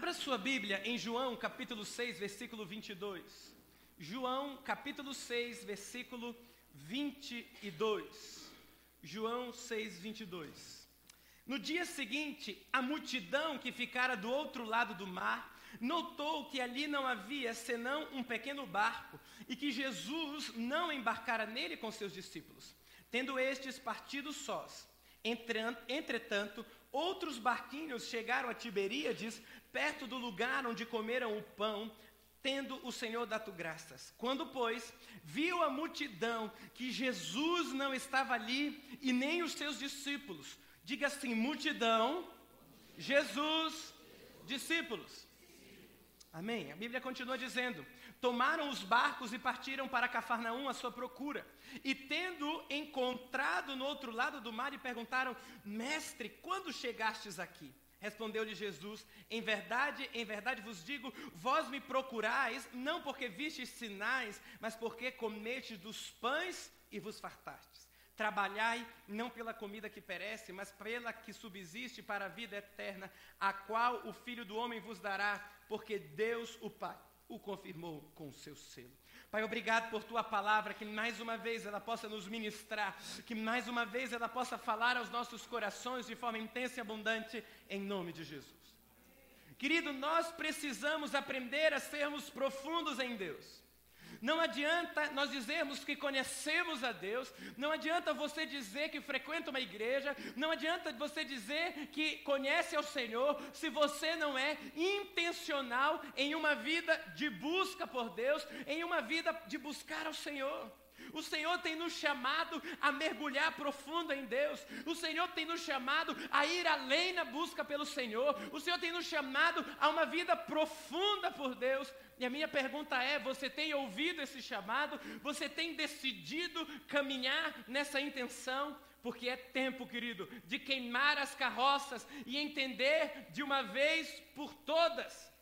Abra sua Bíblia em João capítulo 6, versículo 22. João capítulo 6, versículo 22. João 6, 22. No dia seguinte, a multidão que ficara do outro lado do mar notou que ali não havia senão um pequeno barco e que Jesus não embarcara nele com seus discípulos, tendo estes partido sós. Entretanto, outros barquinhos chegaram a Tiberíades, perto do lugar onde comeram o pão, tendo o Senhor dado graças. Quando, pois, viu a multidão que Jesus não estava ali e nem os seus discípulos, diga assim: multidão, Jesus, discípulos. Amém? A Bíblia continua dizendo: tomaram os barcos e partiram para Cafarnaum à sua procura. E tendo encontrado no outro lado do mar, e perguntaram: Mestre, quando chegastes aqui? Respondeu-lhe Jesus: em verdade vos digo, vós me procurais, não porque vistes sinais, mas porque comestes dos pães e vos fartastes. Trabalhai não pela comida que perece, mas pela que subsiste para a vida eterna, a qual o Filho do Homem vos dará, porque Deus, o Pai, o confirmou com o seu selo. Pai, obrigado por Tua palavra, que mais uma vez ela possa nos ministrar, que mais uma vez ela possa falar aos nossos corações de forma intensa e abundante, em nome de Jesus. Querido, nós precisamos aprender a sermos profundos em Deus. Não adianta nós dizermos que conhecemos a Deus, não adianta você dizer que frequenta uma igreja, não adianta você dizer que conhece ao Senhor, se você não é intencional em uma vida de busca por Deus, em uma vida de buscar ao Senhor. O Senhor tem nos chamado a mergulhar profundo em Deus. O Senhor tem nos chamado a ir além na busca pelo Senhor. O Senhor tem nos chamado a uma vida profunda por Deus. E a minha pergunta é: você tem ouvido esse chamado? Você tem decidido caminhar nessa intenção? Porque é tempo, querido, de queimar as carroças e entender de uma vez por todas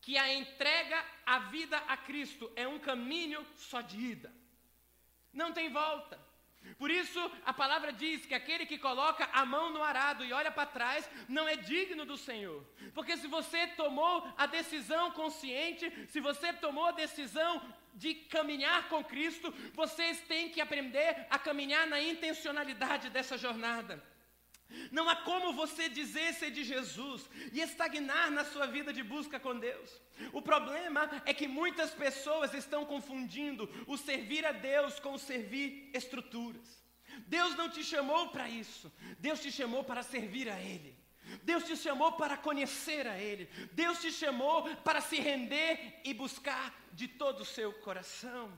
que a entrega à vida a Cristo é um caminho só de ida. Não tem volta. Por isso a palavra diz que aquele que coloca a mão no arado e olha para trás não é digno do Senhor. Porque se você tomou a decisão consciente, se você tomou a decisão de caminhar com Cristo, vocês têm que aprender a caminhar na intencionalidade dessa jornada. Não há como você dizer ser de Jesus e estagnar na sua vida de busca com Deus. O problema é que muitas pessoas estão confundindo o servir a Deus com o servir estruturas. Deus não te chamou para isso, Deus te chamou para servir a Ele. Deus te chamou para conhecer a Ele. Deus te chamou para se render e buscar de todo o seu coração.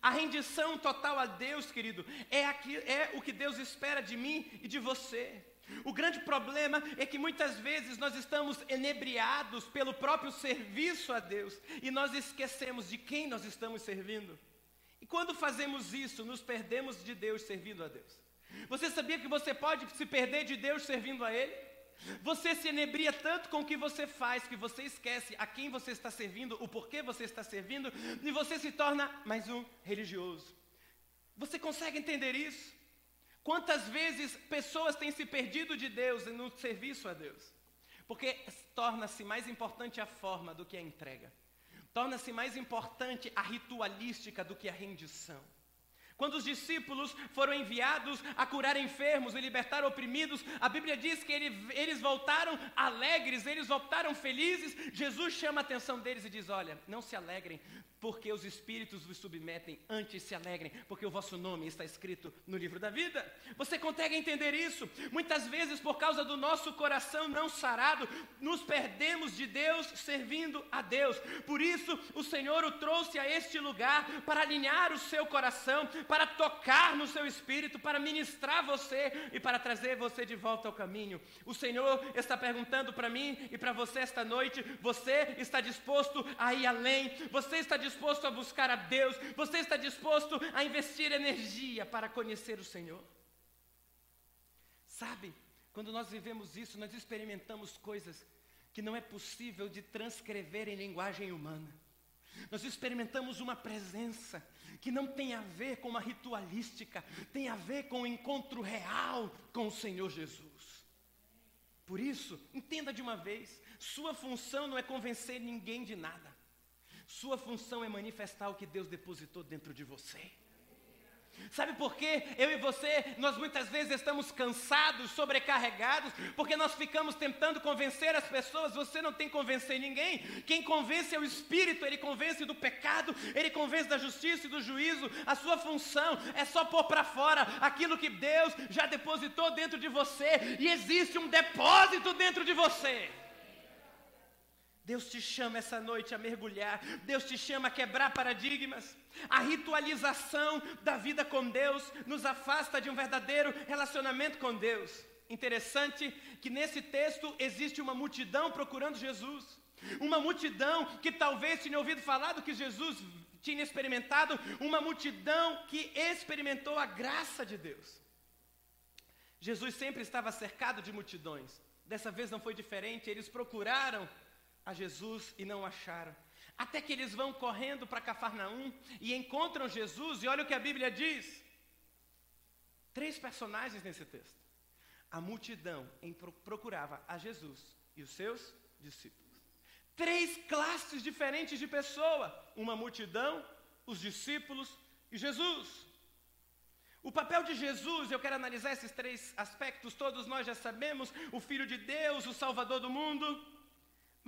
A rendição total a Deus, querido, é o que Deus espera de mim e de você. O grande problema é que muitas vezes nós estamos inebriados pelo próprio serviço a Deus e nós esquecemos de quem nós estamos servindo. E quando fazemos isso, nos perdemos de Deus servindo a Deus. Você sabia que você pode se perder de Deus servindo a Ele? Você se inebria tanto com o que você faz que você esquece a quem você está servindo, o porquê você está servindo, e você se torna mais um religioso. Você consegue entender isso? Quantas vezes pessoas têm se perdido de Deus no serviço a Deus? Porque torna-se mais importante a forma do que a entrega. Torna-se mais importante a ritualística do que a rendição. Quando os discípulos foram enviados a curar enfermos e libertar oprimidos, a Bíblia diz que eles voltaram alegres, eles voltaram felizes. Jesus chama a atenção deles e diz: olha, não se alegrem porque os espíritos vos submetem, antes se alegrem porque o vosso nome está escrito no livro da vida. Você consegue entender isso? Muitas vezes, por causa do nosso coração não sarado, nos perdemos de Deus servindo a Deus. Por isso, o Senhor o trouxe a este lugar para alinhar o seu coração, para tocar no seu espírito, para ministrar você e para trazer você de volta ao caminho. O Senhor está perguntando para mim e para você esta noite: você está disposto a ir além? Você está disposto a buscar a Deus? Você está disposto a investir energia para conhecer o Senhor? Sabe, quando nós vivemos isso, nós experimentamos coisas que não é possível de transcrever em linguagem humana. Nós experimentamos uma presença que não tem a ver com uma ritualística, tem a ver com o encontro real com o Senhor Jesus. Por isso, entenda de uma vez, sua função não é convencer ninguém de nada. Sua função é manifestar o que Deus depositou dentro de você. Sabe por quê? Eu e você, nós muitas vezes estamos cansados, sobrecarregados, porque nós ficamos tentando convencer as pessoas. Você não tem que convencer ninguém. Quem convence é o Espírito. Ele convence do pecado, ele convence da justiça e do juízo. A sua função é só pôr para fora aquilo que Deus já depositou dentro de você. E existe um depósito dentro de você. Deus te chama essa noite a mergulhar. Deus te chama a quebrar paradigmas. A ritualização da vida com Deus nos afasta de um verdadeiro relacionamento com Deus. Interessante que nesse texto existe uma multidão procurando Jesus. Uma multidão que talvez tenha ouvido falar do que Jesus tinha experimentado. Uma multidão que experimentou a graça de Deus. Jesus sempre estava cercado de multidões. Dessa vez não foi diferente. Eles procuraram a Jesus e não acharam, até que eles vão correndo para Cafarnaum e encontram Jesus. E olha o que a Bíblia diz, 3 personagens nesse texto. A multidão procurava a Jesus e os seus discípulos. 3 classes diferentes de pessoa: uma multidão, os discípulos e Jesus. O papel de Jesus, eu quero analisar esses 3 aspectos. Todos nós já sabemos, o Filho de Deus, o Salvador do mundo.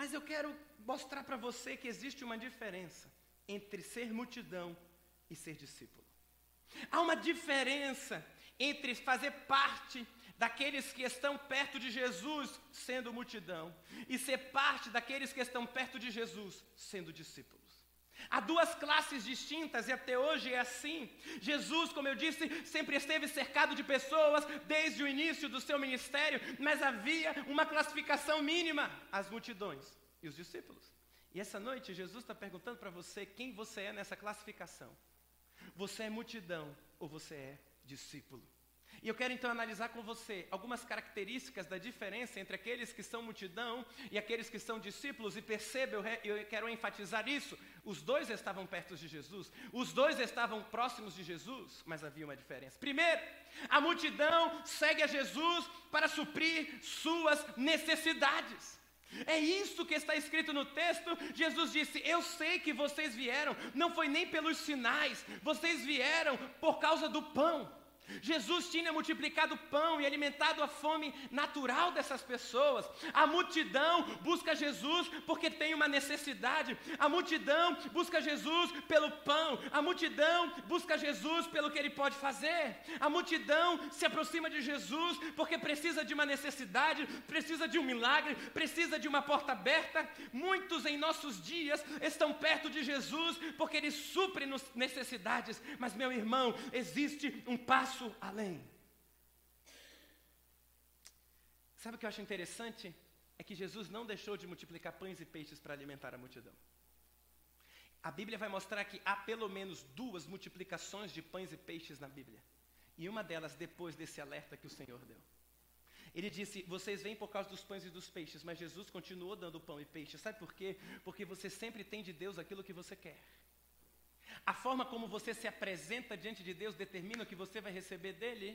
Mas eu quero mostrar para você que existe uma diferença entre ser multidão e ser discípulo. Há uma diferença entre fazer parte daqueles que estão perto de Jesus sendo multidão e ser parte daqueles que estão perto de Jesus sendo discípulos. Há 2 classes distintas e até hoje é assim. Jesus, como eu disse, sempre esteve cercado de pessoas desde o início do seu ministério, mas havia uma classificação mínima: as multidões e os discípulos. E essa noite Jesus está perguntando para você quem você é nessa classificação. Você é multidão ou você é discípulo? E eu quero então analisar com você algumas características da diferença entre aqueles que são multidão e aqueles que são discípulos. E perceba, eu quero enfatizar isso: os 2 estavam perto de Jesus, os 2 estavam próximos de Jesus, mas havia uma diferença. Primeiro, a multidão segue a Jesus para suprir suas necessidades. É isso que está escrito no texto. Jesus disse: eu sei que vocês vieram, não foi nem pelos sinais, vocês vieram por causa do pão. Jesus tinha multiplicado pão e alimentado a fome natural dessas pessoas. A multidão busca Jesus porque tem uma necessidade. A multidão busca Jesus pelo pão. A multidão busca Jesus pelo que ele pode fazer. A multidão se aproxima de Jesus porque precisa de uma necessidade, precisa de um milagre, precisa de uma porta aberta. Muitos em nossos dias estão perto de Jesus porque ele supre necessidades. Mas, meu irmão, existe um passo além. Sabe o que eu acho interessante? É que Jesus não deixou de multiplicar pães e peixes para alimentar a multidão. A Bíblia vai mostrar que há pelo menos 2 multiplicações de pães e peixes na Bíblia. E uma delas depois desse alerta que o Senhor deu. Ele disse: vocês vêm por causa dos pães e dos peixes, mas Jesus continuou dando pão e peixe. Sabe por quê? Porque você sempre tem de Deus aquilo que você quer. A forma como você se apresenta diante de Deus determina o que você vai receber dele.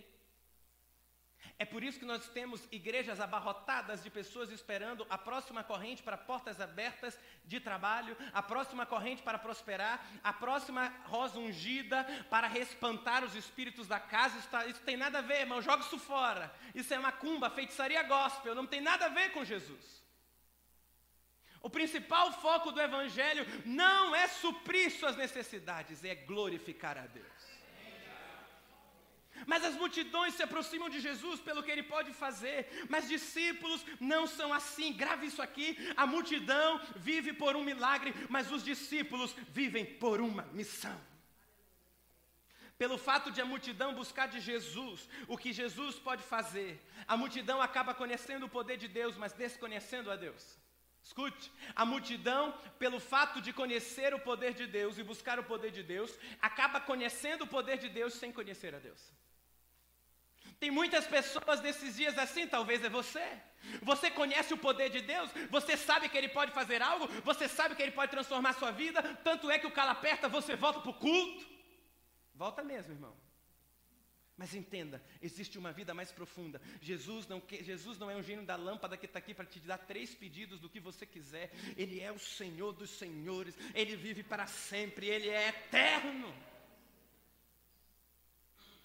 É por isso que nós temos igrejas abarrotadas de pessoas esperando a próxima corrente para portas abertas de trabalho, a próxima corrente para prosperar, a próxima rosa ungida para espantar os espíritos da casa. Isso tem nada a ver, irmão, joga isso fora. Isso é macumba, feitiçaria gospel, não tem nada a ver com Jesus. O principal foco do Evangelho não é suprir suas necessidades, é glorificar a Deus. Mas as multidões se aproximam de Jesus pelo que ele pode fazer, mas discípulos não são assim. Grave isso aqui: a multidão vive por um milagre, mas os discípulos vivem por uma missão. Pelo fato de a multidão buscar de Jesus o que Jesus pode fazer, a multidão acaba conhecendo o poder de Deus, mas desconhecendo a Deus. Escute, a multidão, pelo fato de conhecer o poder de Deus e buscar o poder de Deus, acaba conhecendo o poder de Deus sem conhecer a Deus. Tem muitas pessoas nesses dias assim, talvez é você. Você conhece o poder de Deus, você sabe que ele pode fazer algo, você sabe que ele pode transformar a sua vida, tanto é que o calo aperta, você volta para o culto. Volta mesmo, irmão. Mas entenda, existe uma vida mais profunda. Jesus não é um gênio da lâmpada que está aqui para te dar 3 pedidos do que você quiser. Ele é o Senhor dos senhores. Ele vive para sempre. Ele é eterno.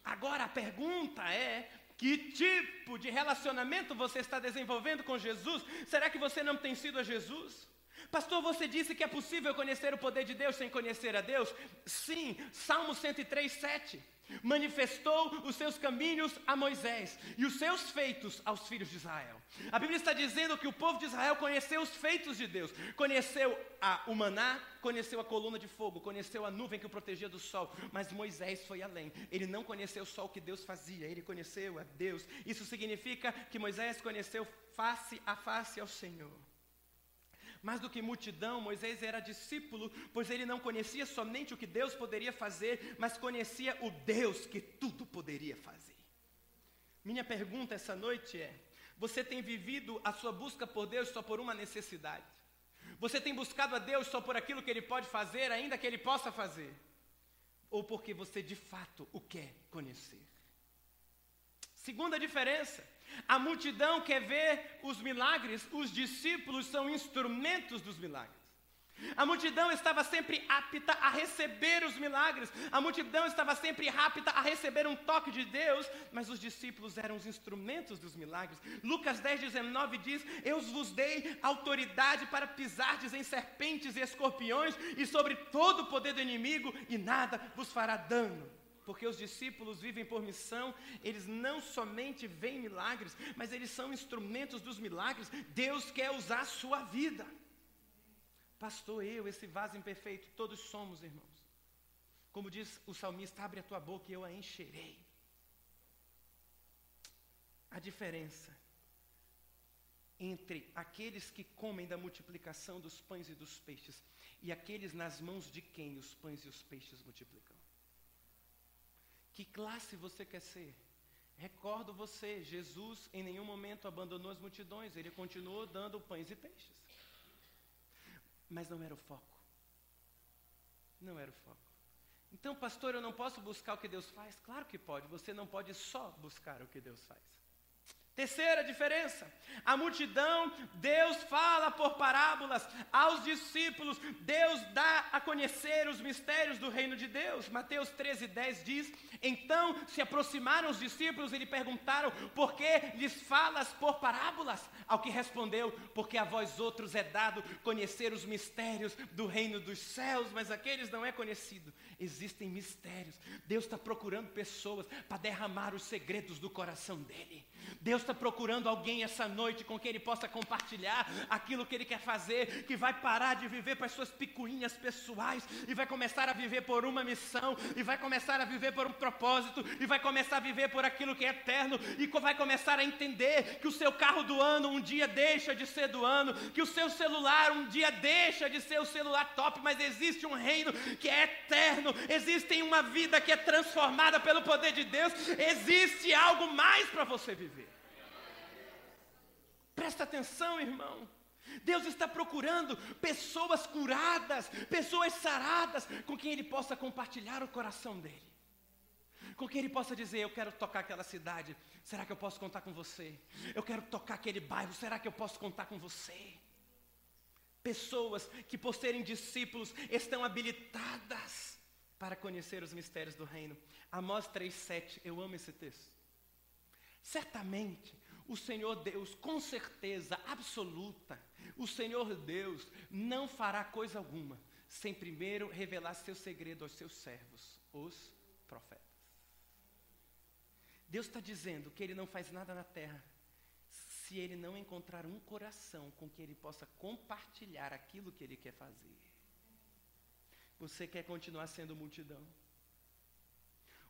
Agora a pergunta é, que tipo de relacionamento você está desenvolvendo com Jesus? Será que você não tem sido a Jesus? Pastor, você disse que é possível conhecer o poder de Deus sem conhecer a Deus? Sim, Salmo 103:7. Manifestou os seus caminhos a Moisés e os seus feitos aos filhos de Israel. A Bíblia está dizendo que o povo de Israel conheceu os feitos de Deus, conheceu o maná, conheceu a coluna de fogo, conheceu a nuvem que o protegia do sol, mas Moisés foi além. Ele não conheceu só o que Deus fazia, ele conheceu a Deus. Isso significa que Moisés conheceu face a face ao Senhor. Mais do que multidão, Moisés era discípulo, pois ele não conhecia somente o que Deus poderia fazer, mas conhecia o Deus que tudo poderia fazer. Minha pergunta essa noite é, você tem vivido a sua busca por Deus só por uma necessidade? Você tem buscado a Deus só por aquilo que Ele pode fazer, ainda que Ele possa fazer? Ou porque você de fato o quer conhecer? Segunda diferença, a multidão quer ver os milagres, os discípulos são instrumentos dos milagres. A multidão estava sempre apta a receber os milagres, a multidão estava sempre apta a receber um toque de Deus, mas os discípulos eram os instrumentos dos milagres. Lucas 10:19 diz, eu vos dei autoridade para pisardes em serpentes e escorpiões e sobre todo o poder do inimigo e nada vos fará dano. Porque os discípulos vivem por missão, eles não somente veem milagres, mas eles são instrumentos dos milagres. Deus quer usar a sua vida. Pastor, esse vaso imperfeito, todos somos, irmãos. Como diz o salmista, abre a tua boca e eu a encherei. A diferença entre aqueles que comem da multiplicação dos pães e dos peixes e aqueles nas mãos de quem os pães e os peixes multiplicam. Que classe você quer ser? Recordo você, Jesus em nenhum momento abandonou as multidões, Ele continuou dando pães e peixes. Mas não era o foco. Não era o foco. Então, pastor, eu não posso buscar o que Deus faz? Claro que pode, você não pode só buscar o que Deus faz. Terceira diferença, a multidão, Deus fala por parábolas aos discípulos, Deus dá a conhecer os mistérios do reino de Deus. Mateus 13:10 diz, então se aproximaram os discípulos e lhe perguntaram, por que lhes falas por parábolas? Ao que respondeu, porque a vós outros é dado conhecer os mistérios do reino dos céus, mas aqueles não é conhecido. Existem mistérios, Deus está procurando pessoas para derramar os segredos do coração dele. Deus está procurando alguém essa noite com quem Ele possa compartilhar aquilo que Ele quer fazer, que vai parar de viver para as suas picuinhas pessoais e vai começar a viver por uma missão, e vai começar a viver por um propósito, e vai começar a viver por aquilo que é eterno, e vai começar a entender que o seu carro do ano um dia deixa de ser do ano, que o seu celular um dia deixa de ser o celular top, mas existe um reino que é eterno, existe uma vida que é transformada pelo poder de Deus, existe algo mais para você viver. Presta atenção, irmão. Deus está procurando pessoas curadas, pessoas saradas, com quem Ele possa compartilhar o coração dele. Com quem Ele possa dizer, eu quero tocar aquela cidade, será que eu posso contar com você? Eu quero tocar aquele bairro, será que eu posso contar com você? Pessoas que, por serem discípulos, estão habilitadas para conhecer os mistérios do reino. Amós 3:7, eu amo esse texto. Certamente, o Senhor Deus, com certeza absoluta, o Senhor Deus não fará coisa alguma sem primeiro revelar seu segredo aos seus servos, os profetas. Deus está dizendo que Ele não faz nada na terra se Ele não encontrar um coração com que Ele possa compartilhar aquilo que Ele quer fazer. Você quer continuar sendo multidão?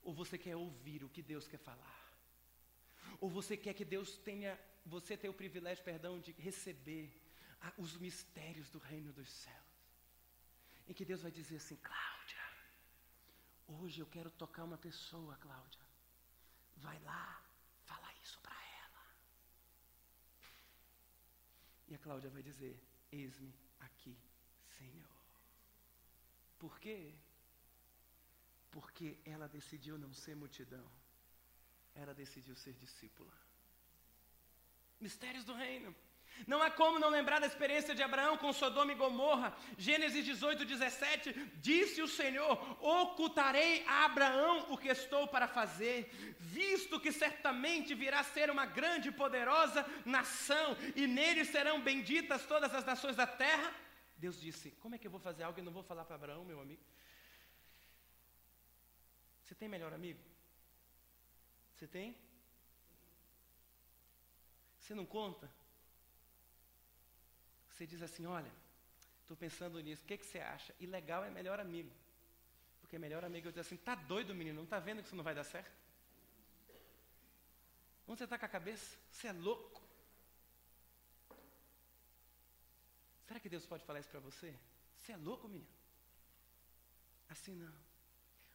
Ou você quer ouvir o que Deus quer falar? Ou você quer que Deus tenha o privilégio, de receber os mistérios do reino dos céus? Em que Deus vai dizer assim, Cláudia, hoje eu quero tocar uma pessoa, Cláudia. Vai lá, fala isso para ela. E a Cláudia vai dizer, eis-me aqui, Senhor. Por quê? Porque ela decidiu não ser multidão. ela decidiu ser discípula. Mistérios do reino. Não há como não lembrar da experiência de Abraão com Sodoma e Gomorra. Gênesis 18, 17, disse o Senhor, ocultarei a Abraão o que estou para fazer, visto que certamente virá a ser uma grande e poderosa nação, e nele serão benditas todas as nações da terra. Deus disse, como é que eu vou fazer algo e não vou falar para Abraão, meu amigo? Você tem melhor amigo? Você tem? Você não conta? Você diz assim, olha, estou pensando nisso, o que você acha? E legal é melhor amigo. Porque melhor amigo eu digo assim, tá doido, menino, não está vendo que isso não vai dar certo? Onde você está com a cabeça? Você é louco. Será que Deus pode falar isso para você? Você é louco, menino? Assim não.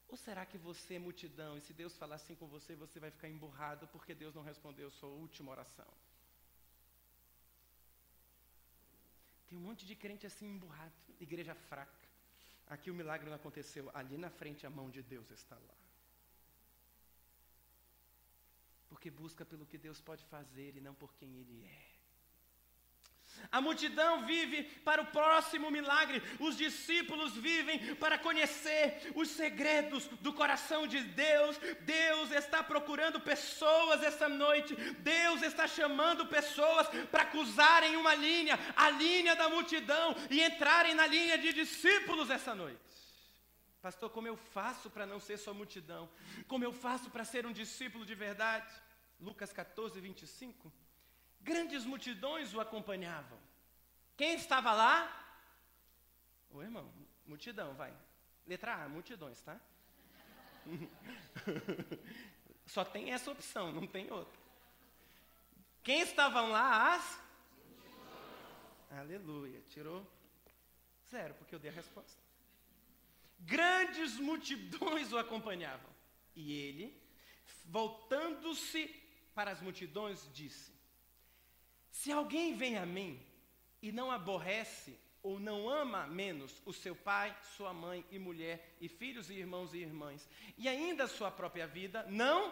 Ou será que você é multidão e se Deus falar assim com você, você vai ficar emburrado porque Deus não respondeu a sua última oração? Tem um monte de crente assim emburrado, igreja fraca. Aqui o milagre não aconteceu, ali na frente a mão de Deus está lá. Porque busca pelo que Deus pode fazer e não por quem Ele é. A multidão vive para o próximo milagre, os discípulos vivem para conhecer os segredos do coração de Deus. Deus está procurando pessoas essa noite, Deus está chamando pessoas para cruzarem uma linha, a linha da multidão, e entrarem na linha de discípulos essa noite. Pastor, como eu faço para não ser só multidão? Como eu faço para ser um discípulo de verdade? Lucas 14, 25... Grandes multidões o acompanhavam. Quem estava lá? Ô, irmão, multidão, vai. Letra A, multidões, tá? Só tem essa opção, não tem outra. Quem estavam lá? As? Aleluia, tirou zero, porque eu dei a resposta. Grandes multidões o acompanhavam. E ele, voltando-se para as multidões, disse, se alguém vem a mim e não aborrece ou não ama menos o seu pai, sua mãe e mulher, e filhos e irmãos e irmãs, e ainda a sua própria vida, não.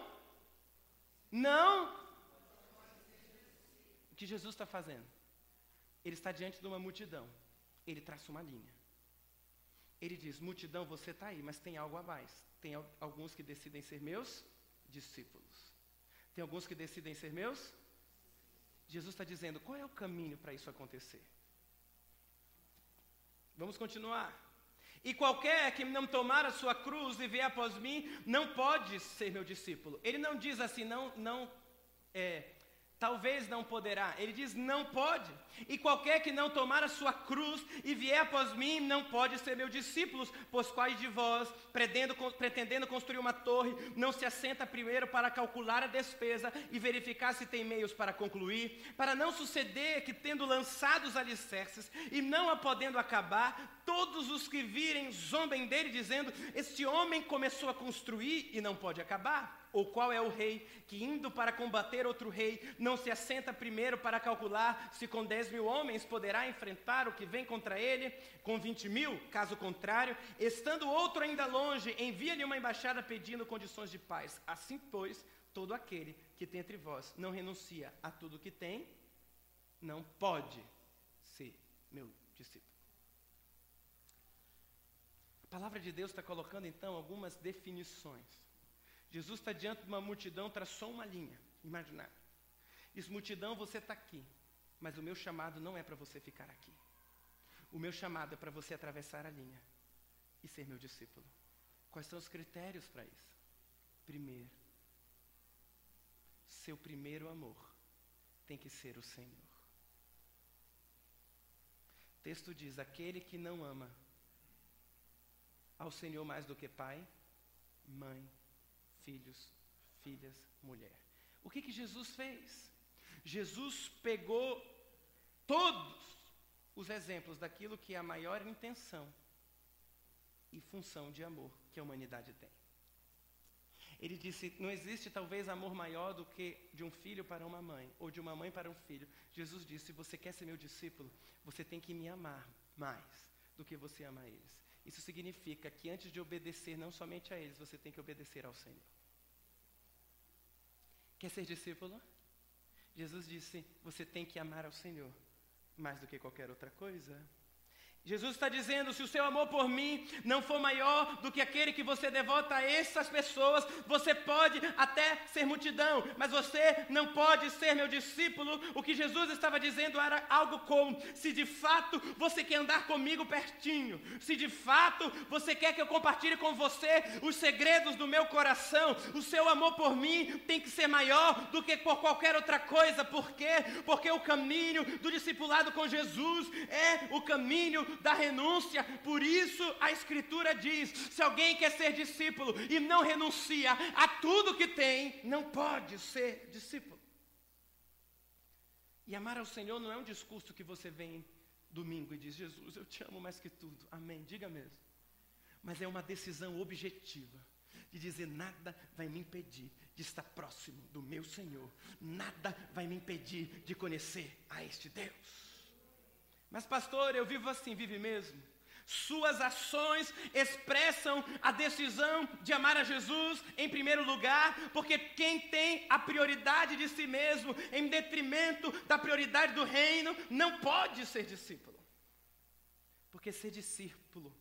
O que Jesus está fazendo? Ele está diante de uma multidão. Ele traça uma linha. Ele diz, multidão, você está aí, mas tem algo a mais. Tem alguns que decidem ser meus discípulos. Tem alguns que decidem ser meus. Jesus está dizendo, qual é o caminho para isso acontecer? Vamos continuar. E qualquer que não tomar a sua cruz e vier após mim, não pode ser meu discípulo. Ele não diz assim, talvez não poderá. Ele diz, não pode. E qualquer que não tomar a sua cruz e vier após mim, não pode ser meu discípulo. Pois quais de vós, pretendendo construir uma torre, não se assenta primeiro para calcular a despesa e verificar se tem meios para concluir? Para não suceder que, tendo lançado os alicerces e não a podendo acabar, todos os que virem zombem dele, dizendo, este homem começou a construir e não pode acabar. Ou qual é o rei que, indo para combater outro rei, não se assenta primeiro para calcular se com 10.000 homens poderá enfrentar o que vem contra ele com 20.000? Caso contrário, estando outro ainda longe, envia-lhe uma embaixada pedindo condições de paz. Assim, pois, todo aquele que tem entre vós não renuncia a tudo que tem, não pode ser meu discípulo. A palavra de Deus está colocando, então, algumas definições. Jesus está diante de uma multidão, traçou uma linha imaginária. Diz, multidão, você está aqui, mas o meu chamado não é para você ficar aqui. O meu chamado é para você atravessar a linha e ser meu discípulo. Quais são os critérios para isso? Primeiro, seu primeiro amor tem que ser o Senhor. O texto diz, aquele que não ama ao Senhor mais do que pai, mãe, filhos, filhas, mulher. O que Jesus fez? Jesus pegou todos os exemplos daquilo que é a maior intenção e função de amor que a humanidade tem. Ele disse, não existe talvez amor maior do que de um filho para uma mãe, ou de uma mãe para um filho. Jesus disse, se você quer ser meu discípulo, você tem que me amar mais do que você ama eles. Isso significa que antes de obedecer não somente a eles, você tem que obedecer ao Senhor. Quer ser discípulo? Jesus disse, você tem que amar ao Senhor mais do que qualquer outra coisa. Jesus está dizendo, se o seu amor por mim não for maior do que aquele que você devota a essas pessoas, você pode até ser multidão, mas você não pode ser meu discípulo. O que Jesus estava dizendo era algo como, se de fato você quer andar comigo pertinho, se de fato você quer que eu compartilhe com você os segredos do meu coração, o seu amor por mim tem que ser maior do que por qualquer outra coisa. Por quê? Porque o caminho do discipulado com Jesus é o caminho da renúncia. Por isso a Escritura diz, se alguém quer ser discípulo e não renuncia a tudo que tem, não pode ser discípulo. E amar ao Senhor não é um discurso que você vem domingo e diz, Jesus, eu te amo mais que tudo, amém, diga mesmo. Mas é uma decisão objetiva, de dizer, nada vai me impedir de estar próximo do meu Senhor, nada vai me impedir de conhecer a este Deus. Mas pastor, eu vivo assim, vive mesmo? Suas ações expressam a decisão de amar a Jesus em primeiro lugar, porque quem tem a prioridade de si mesmo em detrimento da prioridade do reino, não pode ser discípulo. Porque ser discípulo,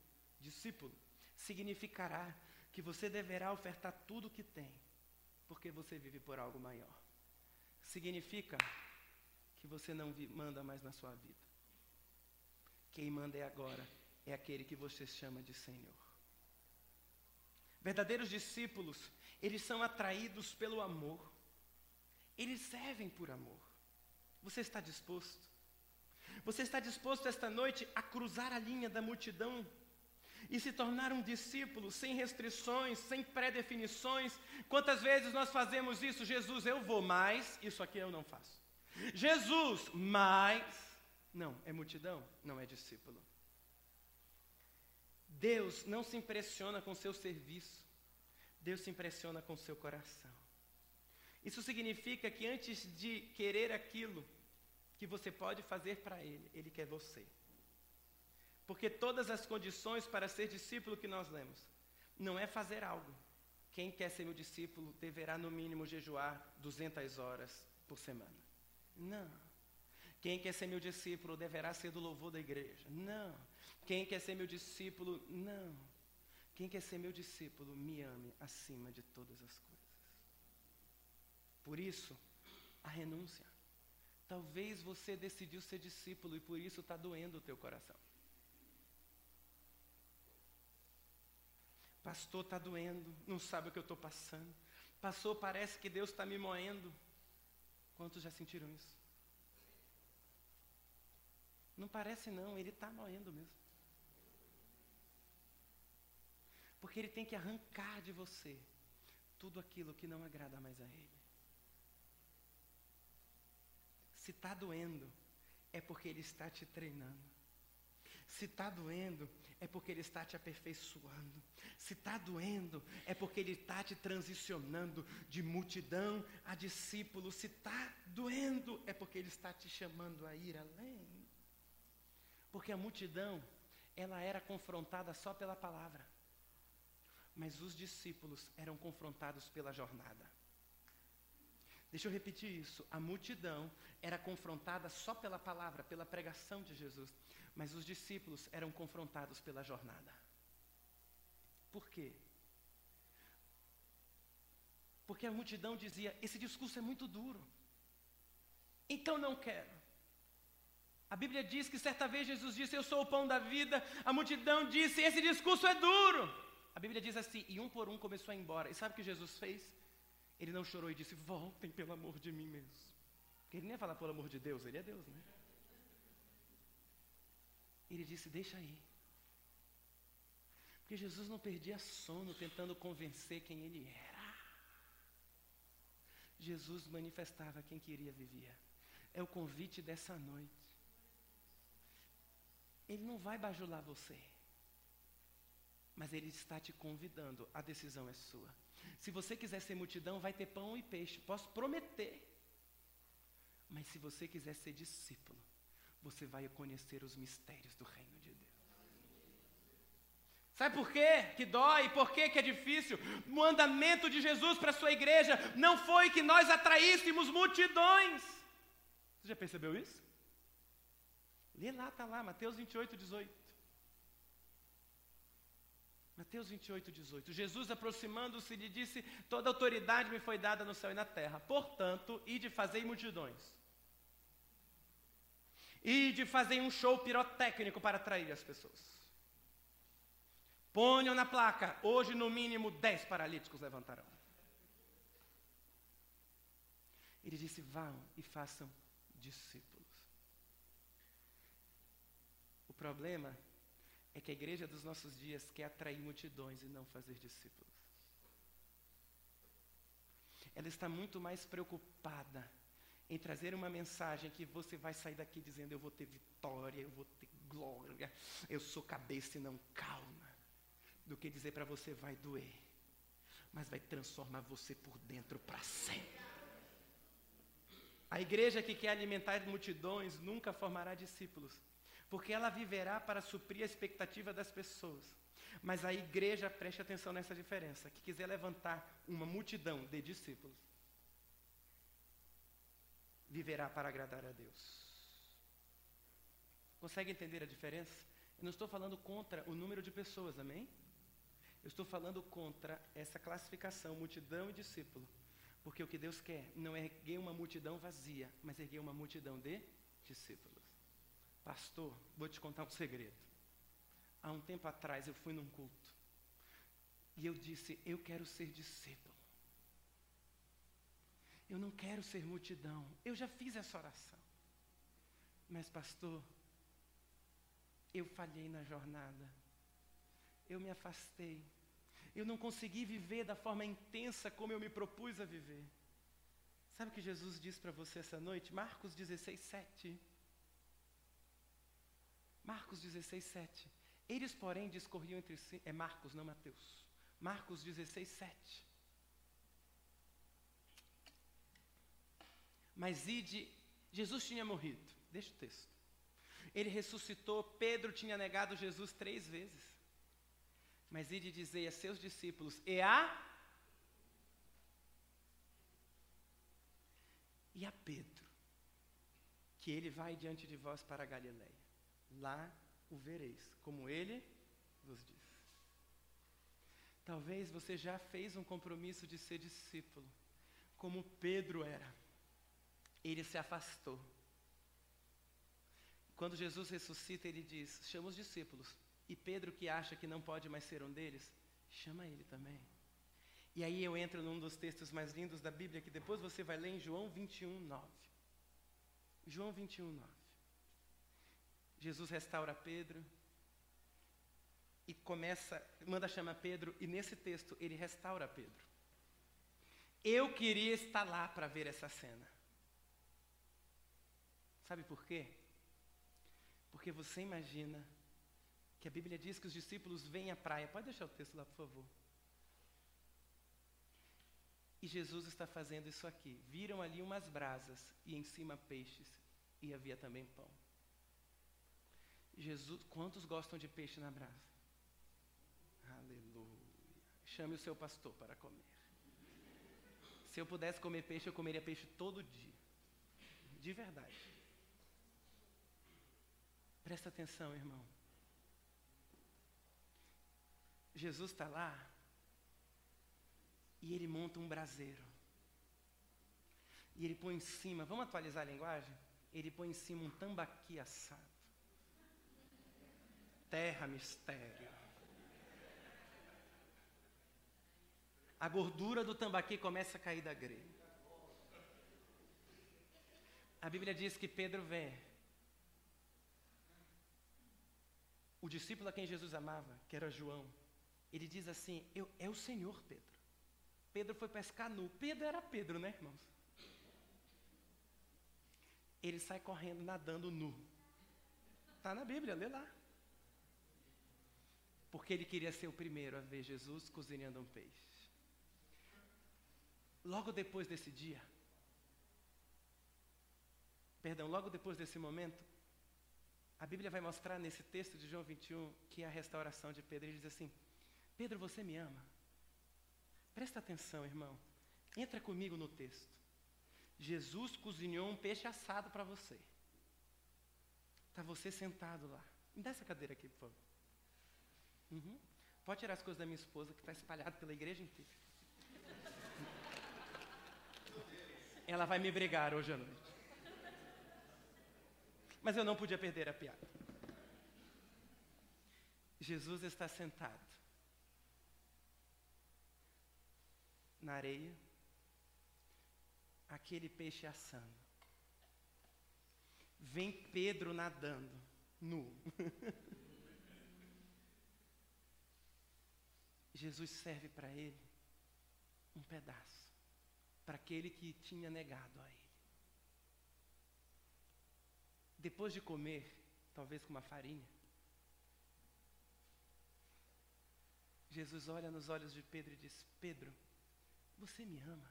significará que você deverá ofertar tudo o que tem, porque você vive por algo maior. Significa que você não manda mais na sua vida. Quem manda é agora, é aquele que você chama de Senhor. Verdadeiros discípulos, eles são atraídos pelo amor. Eles servem por amor. Você está disposto? Você está disposto esta noite a cruzar a linha da multidão? E se tornar um discípulo sem restrições, sem pré-definições? Quantas vezes nós fazemos isso? Jesus, eu vou, mas isso aqui eu não faço. Jesus, mas... Não, é multidão, não é discípulo. Deus não se impressiona com seu serviço. Deus se impressiona com seu coração. Isso significa que antes de querer aquilo que você pode fazer para Ele, Ele quer você. Porque todas as condições para ser discípulo que nós lemos, não é fazer algo. Quem quer ser meu discípulo deverá no mínimo jejuar 200 horas por semana. Não. Quem quer ser meu discípulo deverá ser do louvor da igreja. Não. Quem quer ser meu discípulo, não. Quem quer ser meu discípulo, me ame acima de todas as coisas. Por isso, a renúncia. Talvez você decidiu ser discípulo e por isso está doendo o teu coração. Pastor, está doendo, não sabe o que eu estou passando. Pastor, parece que Deus está me moendo. Quantos já sentiram isso? Não parece não, ele está moendo mesmo. Porque ele tem que arrancar de você tudo aquilo que não agrada mais a ele. Se está doendo, é porque ele está te treinando. Se está doendo, é porque ele está te aperfeiçoando. Se está doendo, é porque ele está te transicionando de multidão a discípulo. Se está doendo, é porque ele está te chamando a ir além. Porque a multidão, ela era confrontada só pela palavra. Mas os discípulos eram confrontados pela jornada. Deixa eu repetir isso. A multidão era confrontada só pela palavra, pela pregação de Jesus. Mas os discípulos eram confrontados pela jornada. Por quê? Porque a multidão dizia, esse discurso é muito duro. Então não quero. A Bíblia diz que certa vez Jesus disse, eu sou o pão da vida. A multidão disse, esse discurso é duro. A Bíblia diz assim, e um por um começou a ir embora. E sabe o que Jesus fez? Ele não chorou e disse, voltem pelo amor de mim mesmo. Porque ele nem ia falar pelo amor de Deus, ele é Deus, né? Ele disse, deixa aí. Porque Jesus não perdia sono tentando convencer quem ele era. Jesus manifestava quem queria vivia. É o convite dessa noite. Ele não vai bajular você, mas ele está te convidando, a decisão é sua. Se você quiser ser multidão, vai ter pão e peixe, posso prometer. Mas se você quiser ser discípulo, você vai conhecer os mistérios do reino de Deus. Sabe por quê que dói? Por quê que é difícil? O mandamento de Jesus para a sua igreja não foi que nós atraíssemos multidões. Você já percebeu isso? Lê lá, está lá, Mateus 28, 18. Mateus 28, 18. Jesus, aproximando-se, lhe disse: toda autoridade me foi dada no céu e na terra. Portanto, ide fazei multidões. Ide fazei um show pirotécnico para atrair as pessoas. Ponham na placa, hoje no mínimo 10 paralíticos levantarão. Ele disse: vão e façam discípulos. O problema é que a igreja dos nossos dias quer atrair multidões e não fazer discípulos. Ela está muito mais preocupada em trazer uma mensagem que você vai sair daqui dizendo: eu vou ter vitória, eu vou ter glória, eu sou cabeça e não calma. Do que dizer para você: vai doer, mas vai transformar você por dentro para sempre. A igreja que quer alimentar multidões nunca formará discípulos, porque ela viverá para suprir a expectativa das pessoas. Mas a igreja, preste atenção nessa diferença, que quiser levantar uma multidão de discípulos, viverá para agradar a Deus. Consegue entender a diferença? Eu não estou falando contra o número de pessoas, amém? Eu estou falando contra essa classificação, multidão e discípulo. Porque o que Deus quer não é erguer uma multidão vazia, mas erguer uma multidão de discípulos. Pastor, vou te contar um segredo. Há um tempo atrás eu fui num culto. E eu disse: eu quero ser discípulo. Eu não quero ser multidão. Eu já fiz essa oração. Mas, pastor, eu falhei na jornada. Eu me afastei. Eu não consegui viver da forma intensa como eu me propus a viver. Sabe o que Jesus disse para você essa noite? Marcos 16, 7. Marcos 16, 7. Eles, porém, discorriam entre si. É Marcos, não Mateus. Marcos 16, 7. Mas ide... Jesus tinha morrido. Deixa o texto. Ele ressuscitou, Pedro tinha negado Jesus 3 vezes. Mas ide dizer a seus discípulos: e a Pedro, que ele vai diante de vós para a Galileia. Lá o vereis, como ele vos disse. Talvez você já fez um compromisso de ser discípulo, como Pedro era. Ele se afastou. Quando Jesus ressuscita, ele diz: chama os discípulos. E Pedro, que acha que não pode mais ser um deles, chama ele também. E aí eu entro num dos textos mais lindos da Bíblia, que depois você vai ler em João 21, 9. João 21, 9. Jesus restaura Pedro e manda chamar Pedro, e nesse texto ele restaura Pedro. Eu queria estar lá para ver essa cena. Sabe por quê? Porque você imagina que a Bíblia diz que os discípulos vêm à praia. Pode deixar o texto lá, por favor. E Jesus está fazendo isso aqui. Viram ali umas brasas e em cima peixes e havia também pão. Jesus, quantos gostam de peixe na brasa? Aleluia. Chame o seu pastor para comer. Se eu pudesse comer peixe, eu comeria peixe todo dia. De verdade. Presta atenção, irmão. Jesus está lá e ele monta um braseiro. E ele põe em cima, vamos atualizar a linguagem? Ele põe em cima um tambaqui assado. Terra, mistério. A gordura do tambaqui começa a cair da grelha. A Bíblia diz que Pedro vem. O discípulo a quem Jesus amava, que era João, ele diz assim: é o Senhor, Pedro. Pedro foi pescar nu. Pedro era Pedro, né, irmãos? Ele sai correndo, nadando nu. Está na Bíblia, lê lá. Porque ele queria ser o primeiro a ver Jesus cozinhando um peixe. logo depois desse momento, A Bíblia vai mostrar nesse texto de João 21 que é a restauração de Pedro. Ele diz assim: Pedro, você me ama? Presta atenção, irmão. Entra comigo no texto. Jesus cozinhou um peixe assado para você. Está você sentado lá. Me dá essa cadeira aqui, por favor. Uhum. Pode tirar as coisas da minha esposa, que está espalhada pela igreja inteira. Ela vai me brigar hoje à noite. Mas eu não podia perder a piada. Jesus está sentado na areia, aquele peixe assando. Vem Pedro nadando, nu. Jesus serve para ele um pedaço, para aquele que tinha negado a ele. Depois de comer, talvez com uma farinha, Jesus olha nos olhos de Pedro e diz: Pedro, você me ama?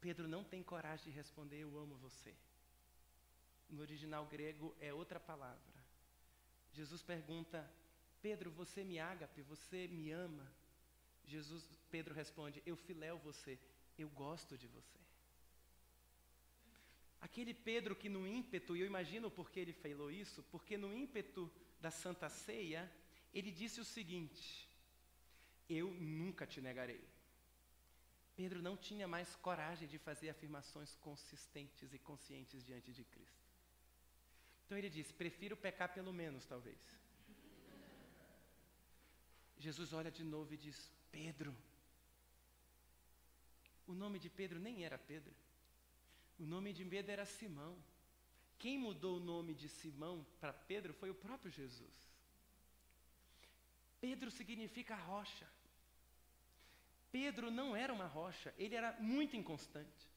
Pedro não tem coragem de responder: eu amo você. No original grego é outra palavra. Jesus pergunta: Pedro, você me ágape? Você me ama? Pedro responde: eu filéu você, eu gosto de você. Aquele Pedro que no ímpeto, e eu imagino porque ele falou isso, porque no ímpeto da Santa Ceia, ele disse o seguinte: eu nunca te negarei. Pedro não tinha mais coragem de fazer afirmações consistentes e conscientes diante de Cristo. Então ele diz: prefiro pecar pelo menos, talvez. Jesus olha de novo e diz: Pedro. O nome de Pedro nem era Pedro. O nome de Pedro era Simão. Quem mudou o nome de Simão para Pedro foi o próprio Jesus. Pedro significa rocha. Pedro não era uma rocha, ele era muito inconstante.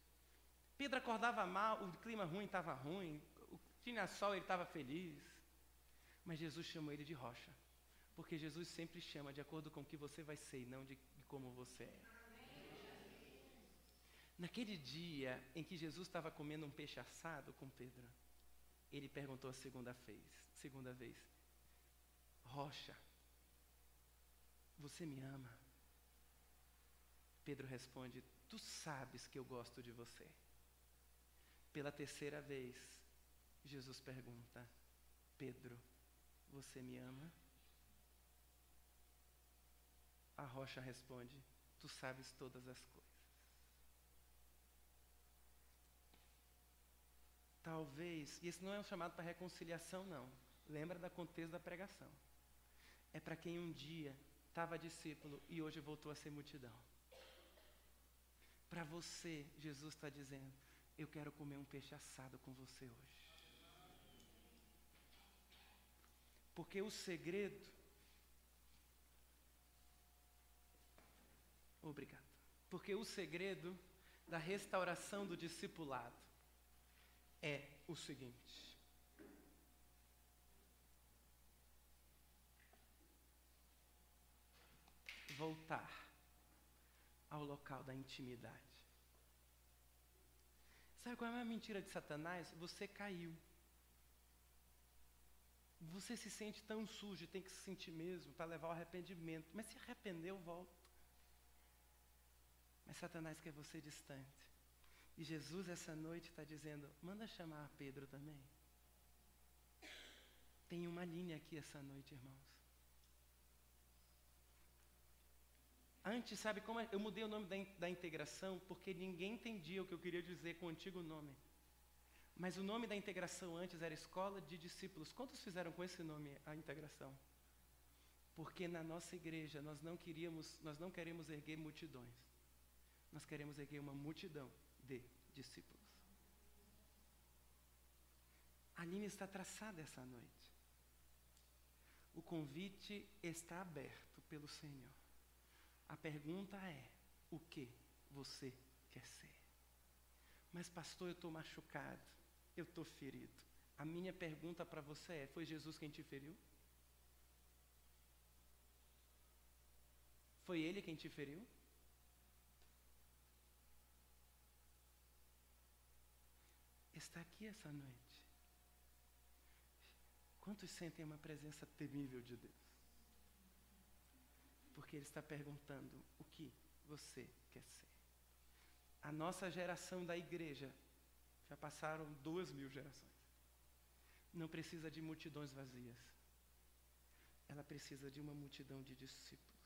Pedro acordava mal, o clima ruim estava ruim, tinha sol, ele estava feliz. Mas Jesus chamou ele de rocha, porque Jesus sempre chama de acordo com o que você vai ser e não de como você é. Naquele dia em que Jesus estava comendo um peixe assado com Pedro, ele perguntou a segunda vez: rocha, você me ama? Pedro responde: tu sabes que eu gosto de você. Pela terceira vez, Jesus pergunta: Pedro, você me ama? A rocha responde: tu sabes todas as coisas. Talvez, e esse não é um chamado para reconciliação, não. Lembra do contexto da pregação. É para quem um dia estava discípulo e hoje voltou a ser multidão. Para você, Jesus está dizendo: eu quero comer um peixe assado com você hoje. Porque o segredo... Obrigado. Porque o segredo da restauração do discipulado é o seguinte: voltar ao local da intimidade. Sabe qual é a mentira de Satanás? Você caiu. Você se sente tão sujo, tem que se sentir mesmo para levar o arrependimento. Mas se arrependeu, volta. Mas Satanás quer você distante. E Jesus essa noite está dizendo: manda chamar Pedro também. Tem uma linha aqui essa noite, irmãos. Antes, sabe como eu mudei o nome da integração? Porque ninguém entendia o que eu queria dizer com o antigo nome. Mas o nome da integração antes era Escola de Discípulos. Quantos fizeram com esse nome a integração? Porque na nossa igreja nós não queremos erguer multidões. Nós queremos erguer uma multidão de discípulos. A linha está traçada essa noite. O convite está aberto pelo Senhor. A pergunta é: o que você quer ser? Mas pastor, eu estou machucado, eu estou ferido. A minha pergunta para você é: foi Jesus quem te feriu? Foi Ele quem te feriu? está aqui essa noite. Quantos sentem uma presença temível de Deus? Porque Ele está perguntando o que você quer ser. A nossa geração da igreja, já passaram 2000 gerações, não precisa de multidões vazias. Ela precisa de uma multidão de discípulos.